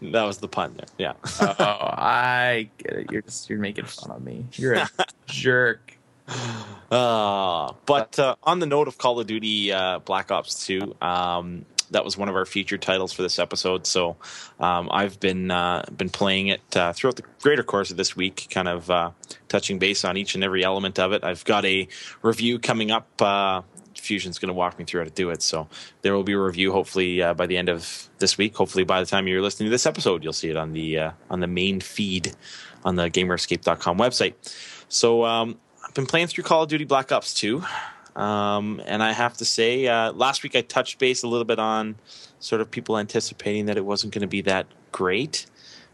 was the pun there. Yeah. Oh, I get it. You're just you're making fun of me. You're a jerk. Uh, but uh, on the note of Call of Duty uh, Black Ops two, um, that was one of our featured titles for this episode. So um, I've been uh, been playing it uh, throughout the greater course of this week, kind of uh, touching base on each and every element of it. I've got a review coming up. Uh, Fusion's going to walk me through how to do it. So there will be a review hopefully uh, by the end of this week. Hopefully by the time you're listening to this episode, you'll see it on the uh, on the main feed on the gamer escape dot com website. So um, I've been playing through Call of Duty Black Ops two. Um, and I have to say, uh, last week I touched base a little bit on sort of people anticipating that it wasn't going to be that great.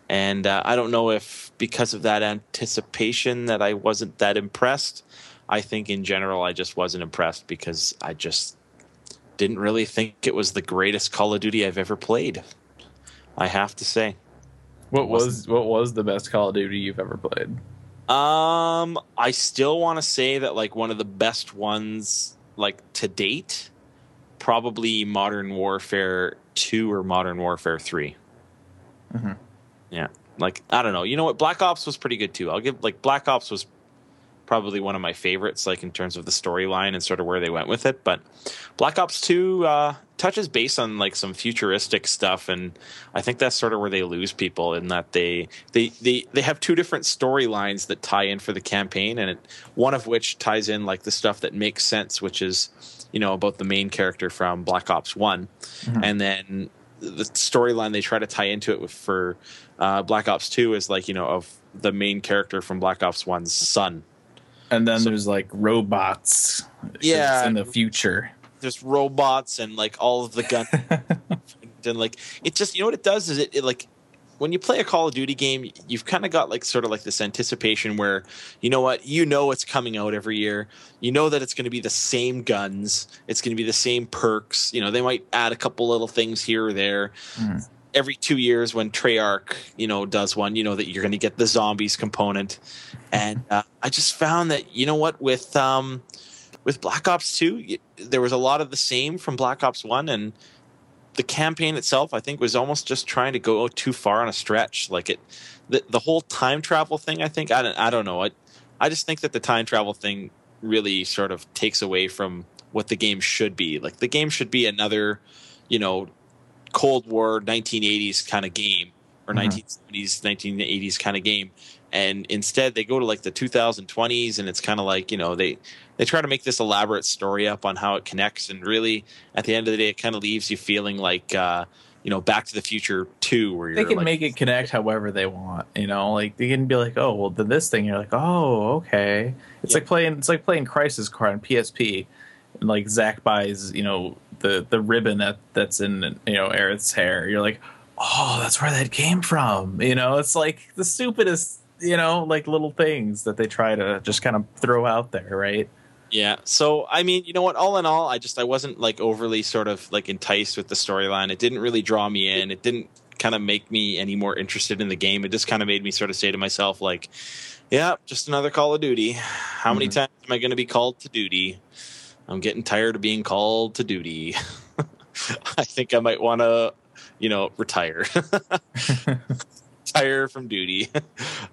And uh, I don't know if because of that anticipation that I wasn't that impressed. I think in general I just wasn't impressed because I just didn't really think it was the greatest Call of Duty I've ever played. I have to say. What was what was the best Call of Duty you've ever played? Um, I still want to say that like one of the best ones like to date, probably Modern Warfare two or Modern Warfare three. Mm-hmm. Yeah, like I don't know. You know what? Black Ops was pretty good too. I'll give like Black Ops was probably one of my favorites, like in terms of the storyline and sort of where they went with it. But Black Ops two uh, touches base on like some futuristic stuff, and I think that's sort of where they lose people in that they they they, they have two different storylines that tie in for the campaign, and it, one of which ties in like the stuff that makes sense, which is you know about the main character from Black Ops one, mm-hmm. and then the storyline they try to tie into it with for uh, Black Ops two is like you know of the main character from Black Ops one's son. And then so, there's like robots yeah, in the future. There's robots and like all of the guns. And like it just, you know what it does is it, it like when you play a Call of Duty game, you've kind of got like sort of like this anticipation where, you know what, you know it's coming out every year. You know that it's going to be the same guns. It's going to be the same perks. You know, they might add a couple little things here or there. Mm. Every two years when Treyarch, you know, does one, you know that you're going to get the zombies component. And uh, I just found that, you know what, with um, with Black Ops two, there was a lot of the same from Black Ops one. And the campaign itself, I think, was almost just trying to go too far on a stretch. Like it, the, the whole time travel thing, I think, I don't, I don't know. I, I just think that the time travel thing really sort of takes away from what the game should be. Like, the game should be another, you know, Cold War nineteen eighties kind of game, or mm-hmm. nineteen seventies, nineteen eighties kind of game. And instead, they go to, like, the two thousand twenties, and it's kind of like, you know, they, they try to make this elaborate story up on how it connects. And really, at the end of the day, it kind of leaves you feeling like, uh, you know, Back to the Future two. Where you're they can like, make it connect however they want, you know? Like, they can be like, oh, well, did this thing. You're like, oh, okay. It's yeah. like playing it's like playing Crisis Core on P S P. And, like, Zach buys, you know, the, the ribbon that, that's in, you know, Aerith's hair. You're like, oh, that's where that came from. You know, it's like the stupidest... you know, like little things that they try to just kind of throw out there, right? Yeah. So, I mean, you know what? All in all, I just I wasn't like overly sort of like enticed with the storyline. It didn't really draw me in. It didn't kind of make me any more interested in the game. It just kind of made me sort of say to myself, like, yeah, just another Call of Duty. How mm-hmm. many times am I going to be called to duty? I'm getting tired of being called to duty. I think I might want to, you know, retire. Retire from duty.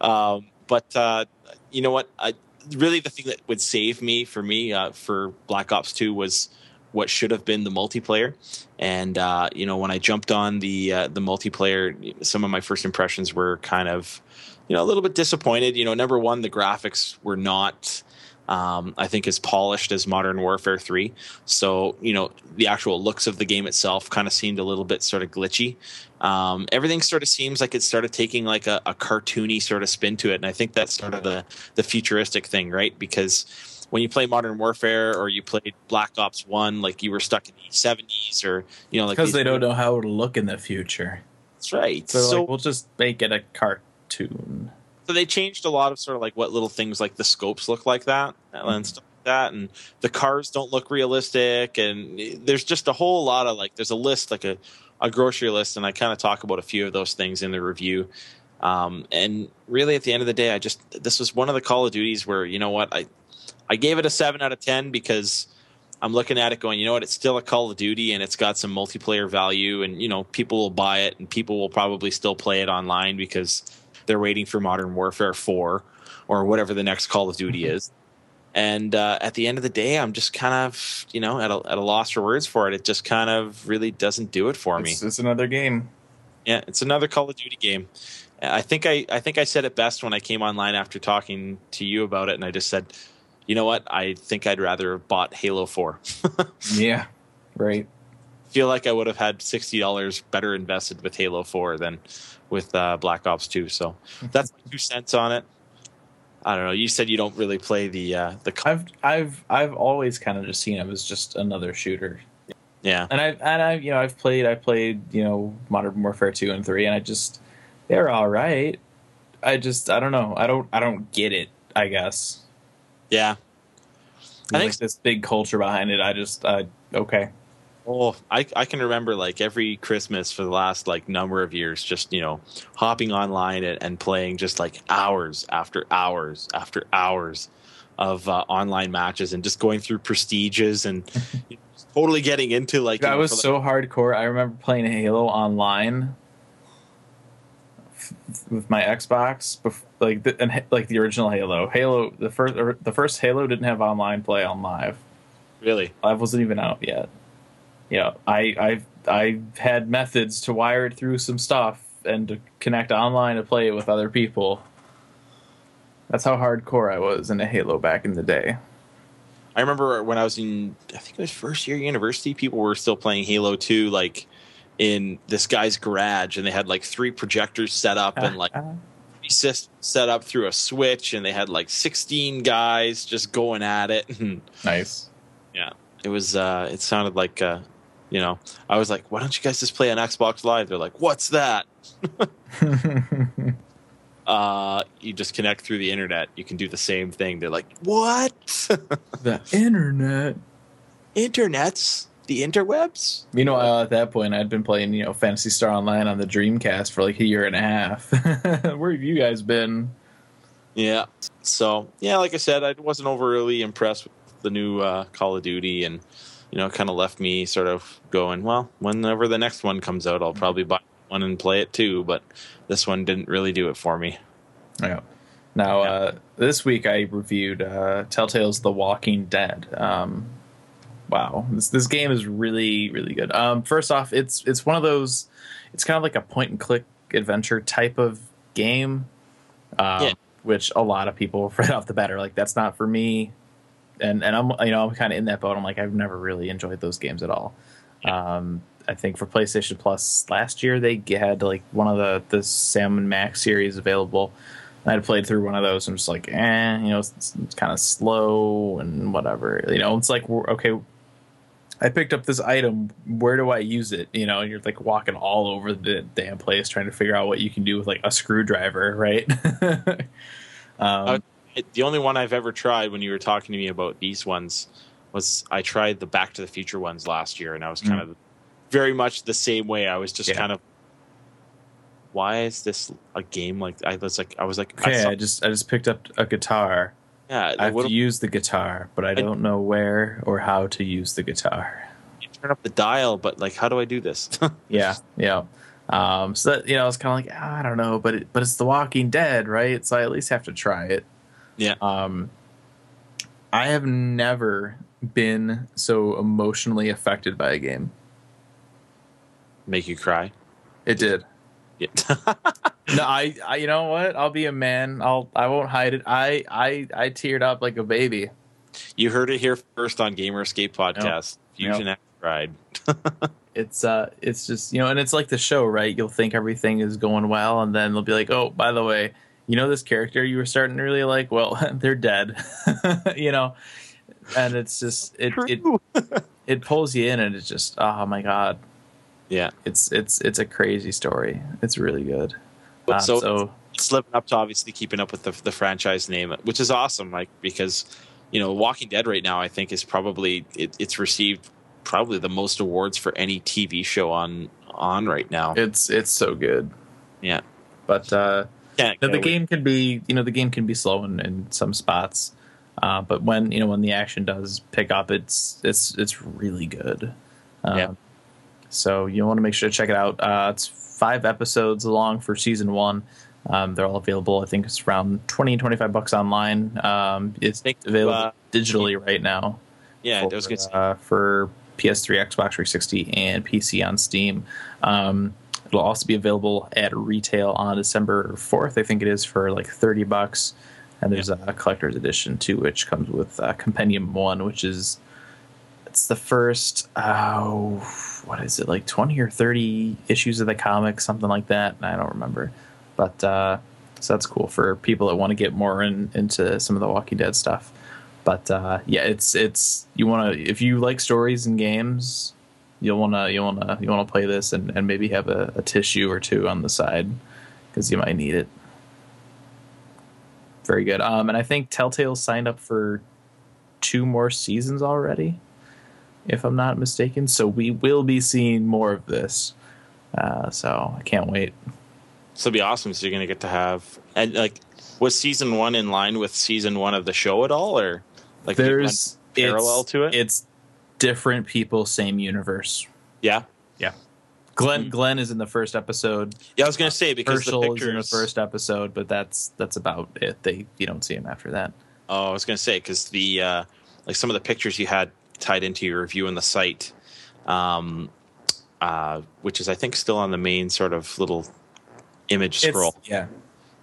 Um, but uh, you know what? I, really, the thing that would save me for me uh, for Black Ops two was what should have been the multiplayer. And uh, you know, when I jumped on the uh, the multiplayer, some of my first impressions were kind of, you know, a little bit disappointed. You know, number one, the graphics were not, um, I think, as polished as Modern Warfare three. So, you know, the actual looks of the game itself kind of seemed a little bit sort of glitchy. Um, everything sort of seems like it started taking like a, a cartoony sort of spin to it. And I think that's sort of the, the futuristic thing, right? Because when you play Modern Warfare or you played Black Ops one, like you were stuck in the seventies or, you know, like because they don't know how it'll look in the future. That's right. So, so like, we'll just make it a cartoon. So they changed a lot of sort of like what little things like the scopes look like that and mm-hmm. stuff. That and the cars don't look realistic, and there's just a whole lot of like there's a list like a, a grocery list, and I kind of talk about a few of those things in the review. Um, and really, at the end of the day, I just this was one of the Call of Duties where you know what I I gave it a seven out of ten because I'm looking at it going, you know what, it's still a Call of Duty and it's got some multiplayer value, and you know people will buy it and people will probably still play it online because they're waiting for Modern Warfare four or whatever the next Call of Duty mm-hmm. is. And uh, at the end of the day, I'm just kind of, you know, at a, at a loss for words for it. It just kind of really doesn't do it for me. It's, it's another game. Yeah, it's another Call of Duty game. I think I, I think I said it best when I came online after talking to you about it, and I just said, you know what? I think I'd rather have bought Halo four. Yeah, right. I feel like I would have had sixty dollars better invested with Halo four than with uh, Black Ops two. So that's my two cents on it. I don't know. You said you don't really play the uh, the. I've I've I've always kind of just seen him as just another shooter. Yeah. And I and I you know I've played I played you know Modern Warfare two and three, and I just they're all right. I just I don't know I don't I don't get it, I guess. Yeah. I think like this big culture behind it. I just uh, okay. Oh, I I can remember like every Christmas for the last like number of years, just you know, hopping online and, and playing just like hours after hours after hours of uh, online matches and just going through prestiges and you know, totally getting into like. Dude, you know, I was for, like, so hardcore. I remember playing Halo online f- with my Xbox, bef- like the, and like the original Halo. Halo the first or the first Halo didn't have online play on Live. Really, Live wasn't even out yet. You know, I, I've I've had methods to wire it through some stuff and to connect online to play it with other people. That's how hardcore I was in a Halo back in the day. I remember when I was in, I think it was first year university, people were still playing Halo two, like, in this guy's garage, and they had, like, three projectors set up and, like, three systems set up through a switch, and they had, like, sixteen guys just going at it. Nice. Yeah. It was, uh, it sounded like... Uh, You know, I was like, why don't you guys just play on Xbox Live? They're like, what's that? uh, you just connect through the internet. You can do the same thing. They're like, what? The internet. Internets? The interwebs? You know, uh, at that point, I'd been playing, you know, Phantasy Star Online on the Dreamcast for like a year and a half. Where have you guys been? Yeah. So, yeah, like I said, I wasn't overly impressed with the new uh, Call of Duty, and you know, kind of left me sort of going, well, whenever the next one comes out, I'll probably buy one and play it too. But this one didn't really do it for me. Yeah. Now, yeah. Uh, this week I reviewed uh, Telltale's The Walking Dead. Um, wow, this this game is really, really good. Um, first off, it's it's one of those, it's kind of like a point and click adventure type of game, um, yeah. which a lot of people right off the bat are like, that's not for me, and and I'm you know I'm kind of in that boat. I'm like, I've never really enjoyed those games at all. Yeah. Um, I think for PlayStation Plus last year they had like one of the the Sam and Max series available. I had played through one of those and just like, eh, you know, it's, it's, it's kind of slow and whatever. You know, it's like, okay, I picked up this item. Where do I use it? You know, and you're like walking all over the damn place trying to figure out what you can do with like a screwdriver, right? um, uh, it, the only one I've ever tried when you were talking to me about these ones was I tried the Back to the Future ones last year, and I was kind mm-hmm. of very much the same way. I was just yeah. kind of. Why is this a game like I was like I was like okay, I, saw, I just I just picked up a guitar. Yeah, I have to use the guitar, but I, I don't know where or how to use the guitar. You turn up the dial, but like, how do I do this? yeah, yeah. Um, so that, you know, it's kind of like I don't know, but it, but it's The Walking Dead, right? So I at least have to try it. Yeah. Um, I have never been so emotionally affected by a game. Make you cry? It did. no, I, I, you know what? I'll be a man. I'll, I won't hide it. I, I, I teared up like a baby. You heard it here first on Gamer Escape podcast. Nope. Fusion X ride. it's, uh, it's just, you know, and it's like the show, right? You'll think everything is going well, and then they'll be like, oh, by the way, you know this character you were starting to really like? Well, they're dead, you know, and it's just it, it, it pulls you in, and it's just, oh my god. Yeah, it's it's it's a crazy story. It's really good. Uh, so, so it's living up to obviously keeping up with the the franchise name, which is awesome. Like because you know, Walking Dead right now, I think is probably it, it's received probably the most awards for any T V show on on right now. It's it's so good. Yeah, but uh, yeah, you know, the game can be you know the game can be slow in, in some spots, uh, but when you know when the action does pick up, it's it's it's really good. Um, yeah. So you want to make sure to check it out. Uh, it's five episodes long for season one. Um, they're all available. I think it's around twenty, twenty-five bucks online. Um, it's think, available uh, digitally right now. Yeah, for, good uh, for P S three, Xbox three sixty, and P C on Steam. Um, it'll also be available at retail on December fourth. I think it is for like thirty bucks. And there's yeah. a collector's edition too, which comes with uh, Compendium One, which is. It's the first, oh, what is it, like twenty or thirty issues of the comic, something like that. I don't remember. But uh, so that's cool for people that want to get more in, into some of the Walking Dead stuff. But uh, yeah, it's it's you want to if you like stories and games, you'll wanna you wanna you wanna play this and, and maybe have a, a tissue or two on the side because you might need it. Very good. Um, and I think Telltale signed up for two more seasons already, if I'm not mistaken. So we will be seeing more of this. Uh, so I can't wait. This will be awesome. So you're going to get to have, and like, was season one in line with season one of the show at all? Or like there's parallel to it? It's different people, same universe. Yeah. Yeah. Glenn, mm-hmm. Glenn is in the first episode. Yeah. I was going to say, because Herschel the pictures... is in the first episode, but that's, that's about it. They, you don't see him after that. Oh, I was going to say, cause the, uh, like some of the pictures you had, tied into your review on the site, um, uh, which is I think still on the main sort of little image it's, scroll. Yeah,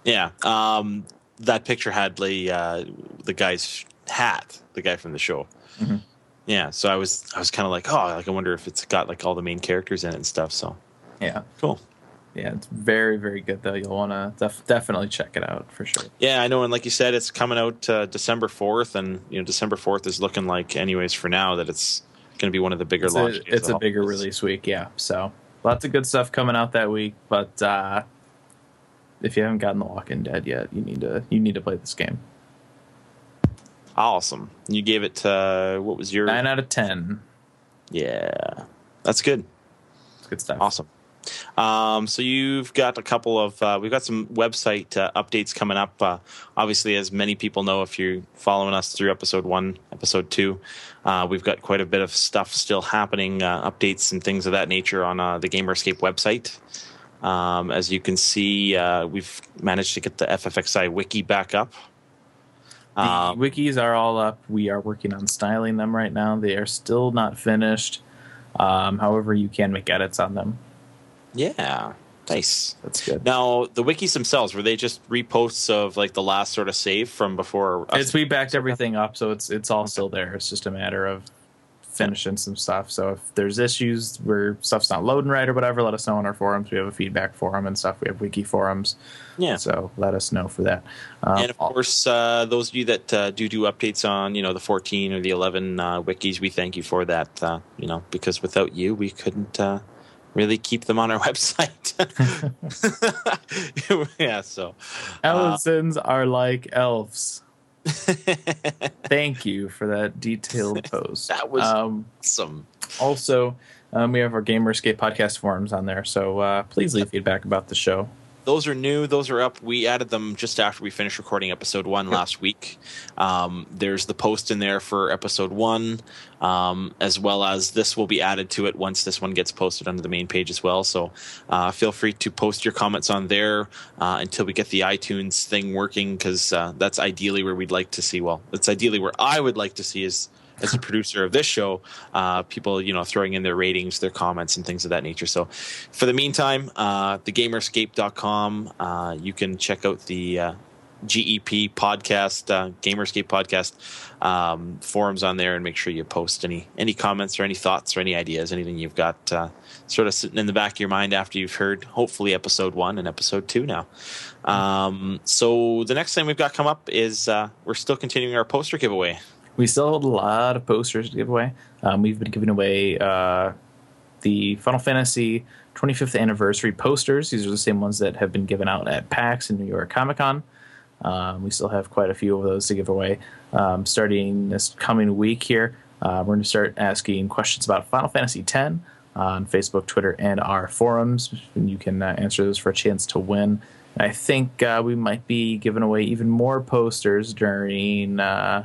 yeah. Um, that picture had the uh, the guy's hat, the guy from the show. Mm-hmm. Yeah. So I was I was kind of like, oh, like I wonder if it's got like all the main characters in it and stuff. So yeah, cool. Yeah, it's very very good though. You'll want to def- definitely check it out for sure. Yeah, I know, and like you said, it's coming out uh, December fourth, and you know December fourth is looking like, anyways, for now that it's going to be one of the bigger launches. It's a bigger release week, yeah. So lots of good stuff coming out that week. But uh, if you haven't gotten The Walking Dead yet, you need to you need to play this game. Awesome. You gave it uh, what was your nine out of ten? Yeah, that's good. That's good stuff. Awesome. Um, so you've got a couple of uh, we've got some website uh, updates coming up. Uh, obviously, as many people know, if you're following us through episode one, episode two, uh, we've got quite a bit of stuff still happening, uh, updates and things of that nature on uh, the Gamer Escape website. Um, as you can see, uh, we've managed to get the F F X I wiki back up. The um, wikis are all up. We are working on styling them right now. They are still not finished. Um, however, you can make edits on them. Yeah. Nice. That's good. Now, the wikis themselves, were they just reposts of like the last sort of save from before? It's we backed everything up, so it's it's all still there. It's just a matter of finishing some stuff. So if there's issues where stuff's not loading right or whatever, let us know on our forums. We have a feedback forum and stuff. We have wiki forums. Yeah. So let us know for that. Um, and of course, uh, those of you that uh, do do updates on, you know, the fourteen or the eleven uh, wikis, we thank you for that. Uh, you know, because without you, we couldn't. Uh, really keep them on our website. Yeah, so. Ellisons uh, are like elves. Thank you for that detailed post. That was um, awesome. Also, um, we have our Gamer Escape podcast forums on there, so uh, please leave feedback about the show. Those are new. Those are up. We added them just after we finished recording episode one last week. Um, there's the post in there for episode one, um, as well as this will be added to it once this one gets posted under the main page as well. So uh, feel free to post your comments on there uh, until we get the iTunes thing working, because uh, that's ideally where we'd like to see. Well, that's ideally where I would like to see is as a producer of this show, uh, people, you know, throwing in their ratings, their comments, and things of that nature. So for the meantime, uh, the gamer escape dot com, uh, you can check out the uh, G E P podcast, uh, Gamerscape podcast um, forums on there, and make sure you post any any comments or any thoughts or any ideas, anything you've got uh, sort of sitting in the back of your mind after you've heard, hopefully, episode one and episode two now. Um, so the next thing we've got come up is uh, we're still continuing our poster giveaway. We still hold a lot of posters to give away. Um, we've been giving away uh, the Final Fantasy twenty-fifth anniversary posters. These are the same ones that have been given out at PAX and New York Comic Con. Um, we still have quite a few of those to give away. Um, starting this coming week here, uh, we're going to start asking questions about Final Fantasy X on Facebook, Twitter, and our forums. And you can uh, answer those for a chance to win. And I think uh, we might be giving away even more posters during... Uh,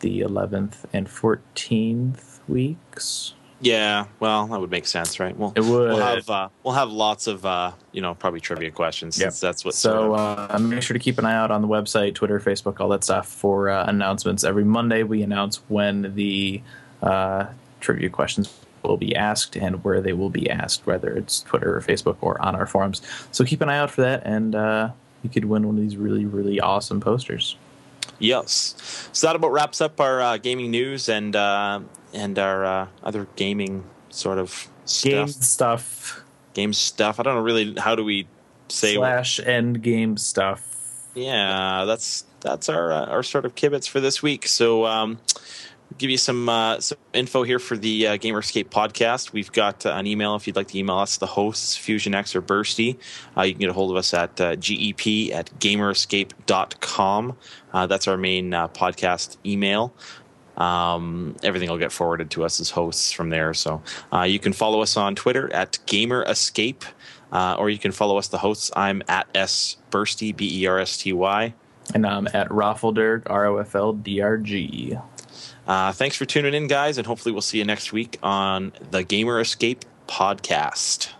the eleventh and fourteenth weeks. Yeah, well, that would make sense, right? Well, it would. We'll have uh, we'll have lots of uh, you know, probably trivia questions. Yep. Since that's what. So uh, uh, make sure to keep an eye out on the website, Twitter, Facebook, all that stuff for uh, announcements. Every Monday we announce when the uh, trivia questions will be asked and where they will be asked, whether it's Twitter or Facebook or on our forums. So keep an eye out for that, and uh, you could win one of these really, really awesome posters. Yes. So that about wraps up our uh, gaming news and uh, and our uh, other gaming sort of stuff. Game stuff. Game stuff. I don't know really how do we say. Slash what? End game stuff. Yeah, that's that's our uh, our sort of kibitz for this week. So um, we'll give you some uh, some info here for the uh, Gamer Escape podcast. We've got uh, an email if you'd like to email us, the hosts, Fusion X or Bersty. Uh, you can get a hold of us at uh, G E P at gamer escape dot com. Uh, that's our main uh, podcast email. Um, everything will get forwarded to us as hosts from there. So uh, you can follow us on Twitter at Gamer Escape, uh, or you can follow us, the hosts. I'm at S Bersty, B E R S T Y, and I'm at Roffldrg, R O F L D R G. Uh, thanks for tuning in, guys, and hopefully we'll see you next week on the Gamer Escape podcast.